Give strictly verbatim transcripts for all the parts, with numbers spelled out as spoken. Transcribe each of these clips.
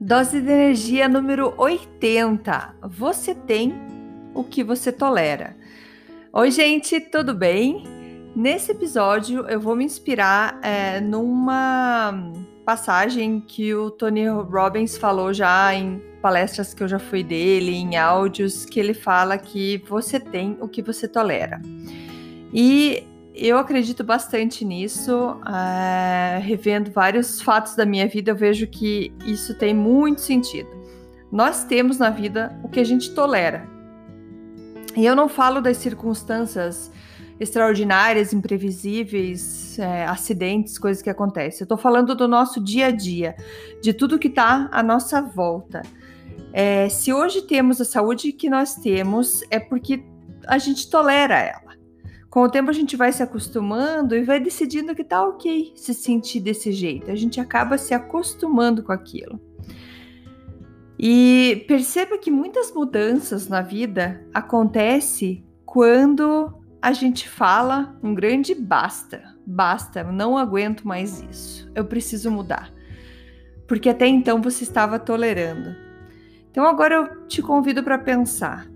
Dose de energia número oitenta. Você tem o que você tolera. Oi, gente, tudo bem? Nesse episódio eu vou me inspirar é, numa passagem que o Tony Robbins falou já em palestras que eu já fui dele, em áudios, que ele fala que você tem o que você tolera. E eu acredito bastante nisso, é, revendo vários fatos da minha vida, eu vejo que isso tem muito sentido. Nós temos na vida o que a gente tolera. E eu não falo das circunstâncias extraordinárias, imprevisíveis, é, acidentes, coisas que acontecem. Eu estou falando do nosso dia a dia, de tudo que está à nossa volta. É, se hoje temos a saúde que nós temos, é porque a gente tolera ela. Com o tempo a gente vai se acostumando e vai decidindo que tá ok se sentir desse jeito. A gente acaba se acostumando com aquilo. E perceba que muitas mudanças na vida acontecem quando a gente fala um grande basta. Basta, não aguento mais isso. Eu preciso mudar. Porque até então você estava tolerando. Então agora eu te convido para pensar.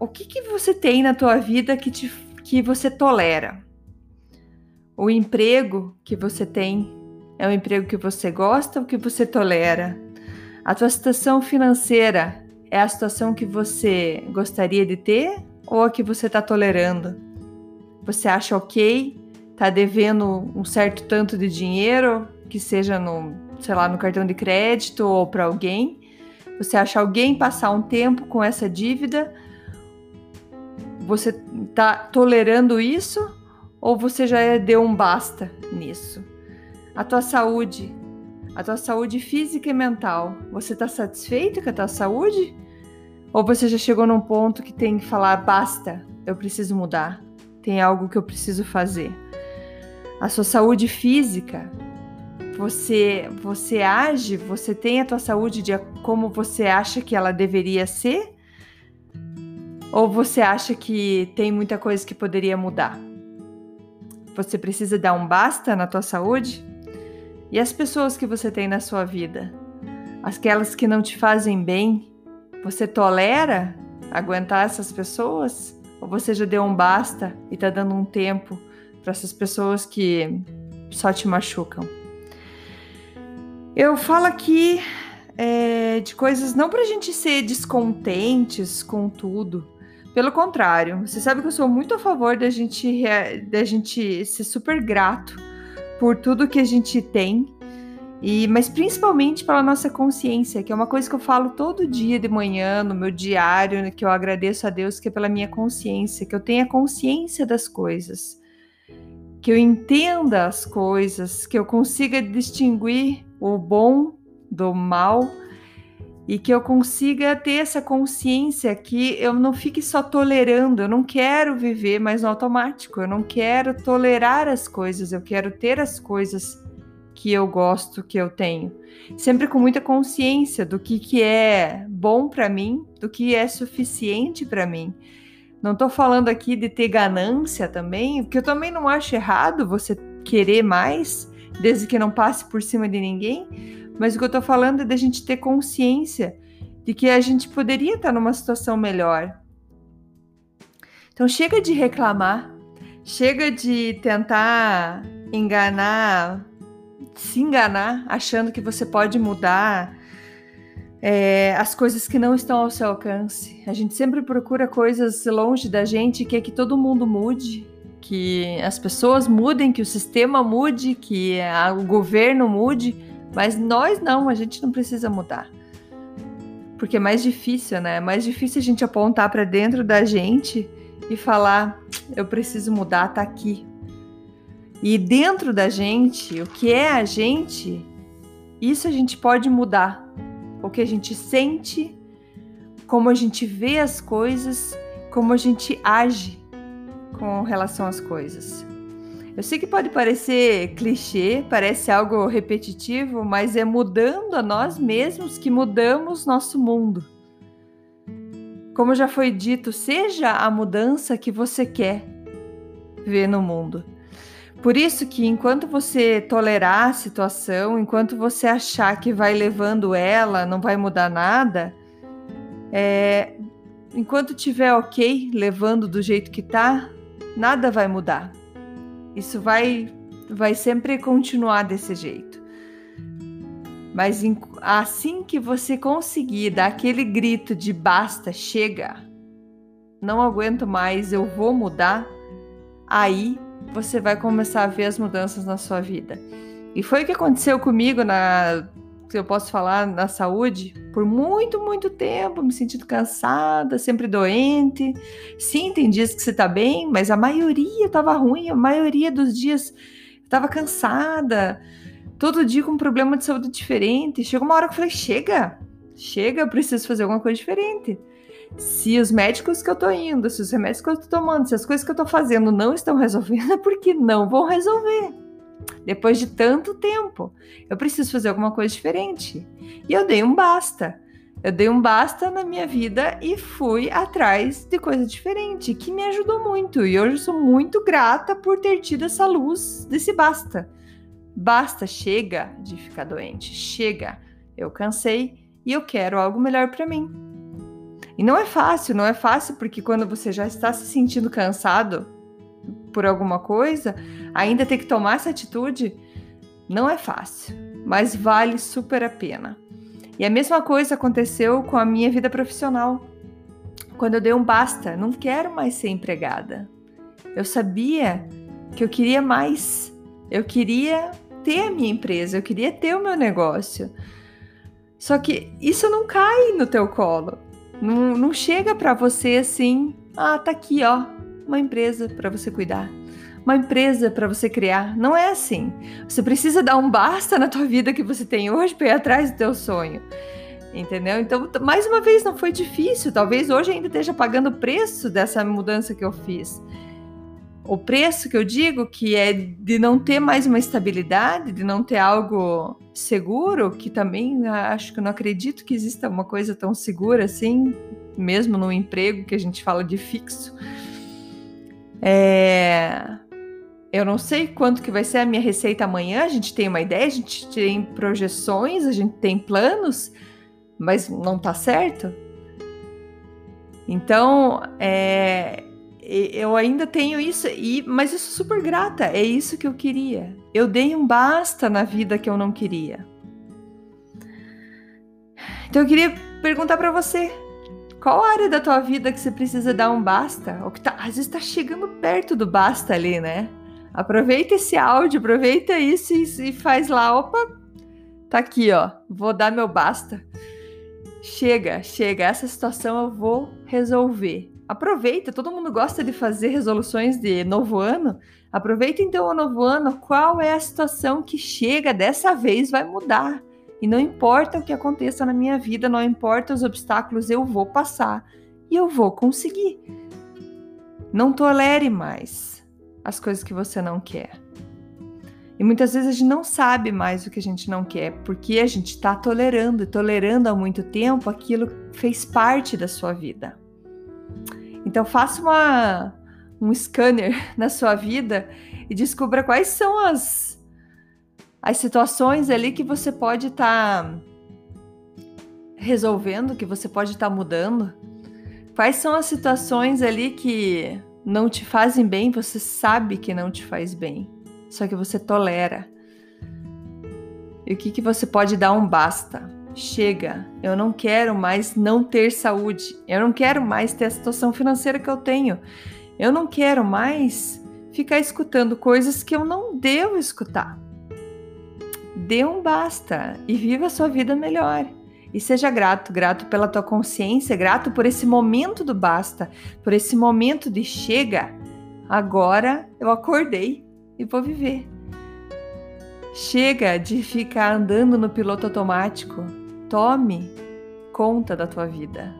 O que que você tem na tua vida que te que você tolera? O emprego que você tem é um emprego que você gosta ou que você tolera? A tua situação financeira é a situação que você gostaria de ter ou a que você está tolerando? Você acha ok, está devendo um certo tanto de dinheiro, que seja no, sei lá, no cartão de crédito ou para alguém? Você acha alguém passar um tempo com essa dívida? Você está tolerando isso ou você já deu um basta nisso? A tua saúde, a tua saúde física e mental, você está satisfeito com a tua saúde? Ou você já chegou num ponto que tem que falar, basta, eu preciso mudar, tem algo que eu preciso fazer? A sua saúde física, você, você age, você tem a tua saúde de como você acha que ela deveria ser? Ou você acha que tem muita coisa que poderia mudar? Você precisa dar um basta na tua saúde? E as pessoas que você tem na sua vida? Aquelas que não te fazem bem? Você tolera aguentar essas pessoas? Ou você já deu um basta e tá dando um tempo para essas pessoas que só te machucam? Eu falo aqui é, de coisas não pra gente ser descontentes com tudo. Pelo contrário, você sabe que eu sou muito a favor da gente, da gente ser super grato por tudo que a gente tem, e, mas principalmente pela nossa consciência, que é uma coisa que eu falo todo dia de manhã, no meu diário, que eu agradeço a Deus, que é pela minha consciência, que eu tenha consciência das coisas, que eu entenda as coisas, que eu consiga distinguir o bom do mal, e que eu consiga ter essa consciência que eu não fique só tolerando. Eu não quero viver mais no automático, eu não quero tolerar as coisas, eu quero ter as coisas que eu gosto, que eu tenho. Sempre com muita consciência do que, que é bom para mim, do que é suficiente para mim. Não tô falando aqui de ter ganância também, porque eu também não acho errado você querer mais, desde que não passe por cima de ninguém. Mas o que eu tô falando é da gente ter consciência de que a gente poderia estar numa situação melhor. Então chega de reclamar, chega de tentar enganar, se enganar, achando que você pode mudar é, as coisas que não estão ao seu alcance. A gente sempre procura coisas longe da gente, que é que todo mundo mude, que as pessoas mudem, que o sistema mude, que a, o governo mude. Mas nós não, a gente não precisa mudar. Porque é mais difícil, né? É mais difícil a gente apontar para dentro da gente e falar, eu preciso mudar, tá aqui. E dentro da gente, o que é a gente, isso a gente pode mudar. O que a gente sente, como a gente vê as coisas, como a gente age com relação às coisas. Eu sei que pode parecer clichê, parece algo repetitivo, mas é mudando a nós mesmos que mudamos nosso mundo. Como já foi dito, seja a mudança que você quer ver no mundo. Por isso que enquanto você tolerar a situação, enquanto você achar que vai levando ela, não vai mudar nada, é, enquanto tiver ok, levando do jeito que tá, nada vai mudar. Isso vai, vai sempre continuar desse jeito. Mas assim que você conseguir dar aquele grito de basta, chega, não aguento mais, eu vou mudar, aí você vai começar a ver as mudanças na sua vida. E foi o que aconteceu comigo, na, eu posso falar, na saúde, por muito, muito tempo, me sentindo cansada, sempre doente. Sim, tem dias que você tá bem, mas a maioria tava ruim, a maioria dos dias eu tava cansada. Todo dia com um problema de saúde diferente. Chegou uma hora que eu falei, chega, chega, eu preciso fazer alguma coisa diferente. Se os médicos que eu tô indo, se os remédios que eu tô tomando, se as coisas que eu tô fazendo não estão resolvendo, é porque não vão resolver. Depois de tanto tempo, eu preciso fazer alguma coisa diferente. E eu dei um basta. Eu dei um basta na minha vida e fui atrás de coisa diferente, que me ajudou muito. E hoje eu sou muito grata por ter tido essa luz desse basta. Basta, chega de ficar doente, chega, eu cansei e eu quero algo melhor para mim. E não é fácil, não é fácil, porque quando você já está se sentindo cansado por alguma coisa, ainda ter que tomar essa atitude, não é fácil, mas vale super a pena. E a mesma coisa aconteceu com a minha vida profissional, quando eu dei um basta, não quero mais ser empregada. Eu sabia que eu queria mais, eu queria ter a minha empresa, eu queria ter o meu negócio. Só que isso não cai no teu colo. Não, não chega para você assim, ah, tá aqui, ó, uma empresa para você cuidar, uma empresa para você criar. Não é assim. Você precisa dar um basta na tua vida que você tem hoje para ir atrás do teu sonho. Entendeu? Então, mais uma vez, não foi difícil. Talvez hoje ainda esteja pagando o preço dessa mudança que eu fiz. O preço que eu digo que é de não ter mais uma estabilidade, de não ter algo seguro, que também acho que eu não acredito que exista uma coisa tão segura assim, mesmo no emprego que a gente fala de fixo. É... Eu não sei quanto que vai ser a minha receita amanhã, a gente tem uma ideia, a gente tem projeções, a gente tem planos, mas não tá certo. Então, é... eu ainda tenho isso, e, mas eu sou super grata, é isso que eu queria. Eu dei um basta na vida que eu não queria. Então eu queria perguntar pra você, qual área da tua vida que você precisa dar um basta? Ou que tá, às vezes tá chegando perto do basta ali, né? Aproveita esse áudio, aproveita isso e, e faz lá, opa, tá aqui ó, vou dar meu basta. Chega, chega, essa situação eu vou resolver. Aproveita, todo mundo gosta de fazer resoluções de novo ano. Aproveita então o novo ano, qual é a situação que chega, dessa vez vai mudar. E não importa o que aconteça na minha vida, não importa os obstáculos, eu vou passar e eu vou conseguir. Não tolere mais as coisas que você não quer. E muitas vezes a gente não sabe mais o que a gente não quer, porque a gente está tolerando e tolerando há muito tempo aquilo que fez parte da sua vida. Então faça uma, um scanner na sua vida e descubra quais são as, as situações ali que você pode estar tá resolvendo, que você pode estar tá mudando. Quais são as situações ali que não te fazem bem, você sabe que não te faz bem, só que você tolera. E o que, que você pode dar um basta? Chega, eu não quero mais não ter saúde, eu não quero mais ter a situação financeira que eu tenho, eu não quero mais ficar escutando coisas que eu não devo escutar. Dê um basta e viva a sua vida melhor. E seja grato, grato pela tua consciência, grato por esse momento do basta, por esse momento de chega. Agora eu acordei e vou viver. Chega de ficar andando no piloto automático. Tome conta da tua vida.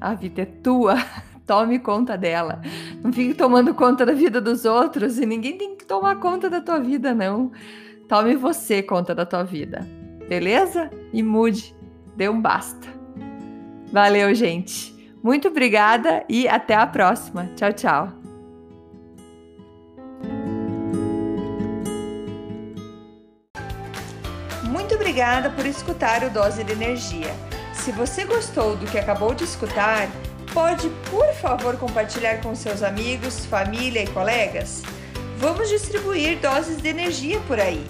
A vida é tua. Tome conta dela. Não fique tomando conta da vida dos outros e ninguém tem que tomar conta da tua vida, não. Tome você conta da tua vida. Beleza? E mude. Dê um basta. Valeu, gente. Muito obrigada e até a próxima. Tchau, tchau. Muito obrigada por escutar o Dose de Energia. Se você gostou do que acabou de escutar, pode, por favor, compartilhar com seus amigos, família e colegas? Vamos distribuir doses de energia por aí.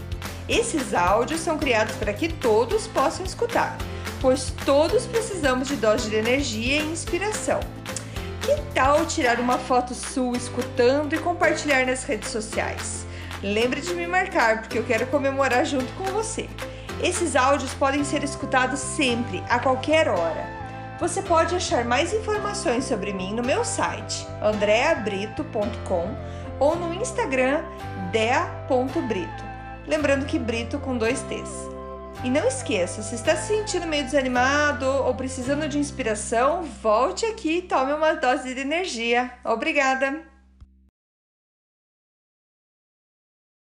Esses áudios são criados para que todos possam escutar, pois todos precisamos de doses de energia e inspiração. Que tal tirar uma foto sua escutando e compartilhar nas redes sociais? Lembre de me marcar, porque eu quero comemorar junto com você. Esses áudios podem ser escutados sempre, a qualquer hora. Você pode achar mais informações sobre mim no meu site, andrea brito ponto com, ou no Instagram, dea ponto brito. Lembrando que Brito com dois T's. E não esqueça, se está se sentindo meio desanimado ou precisando de inspiração, volte aqui e tome uma dose de energia. Obrigada!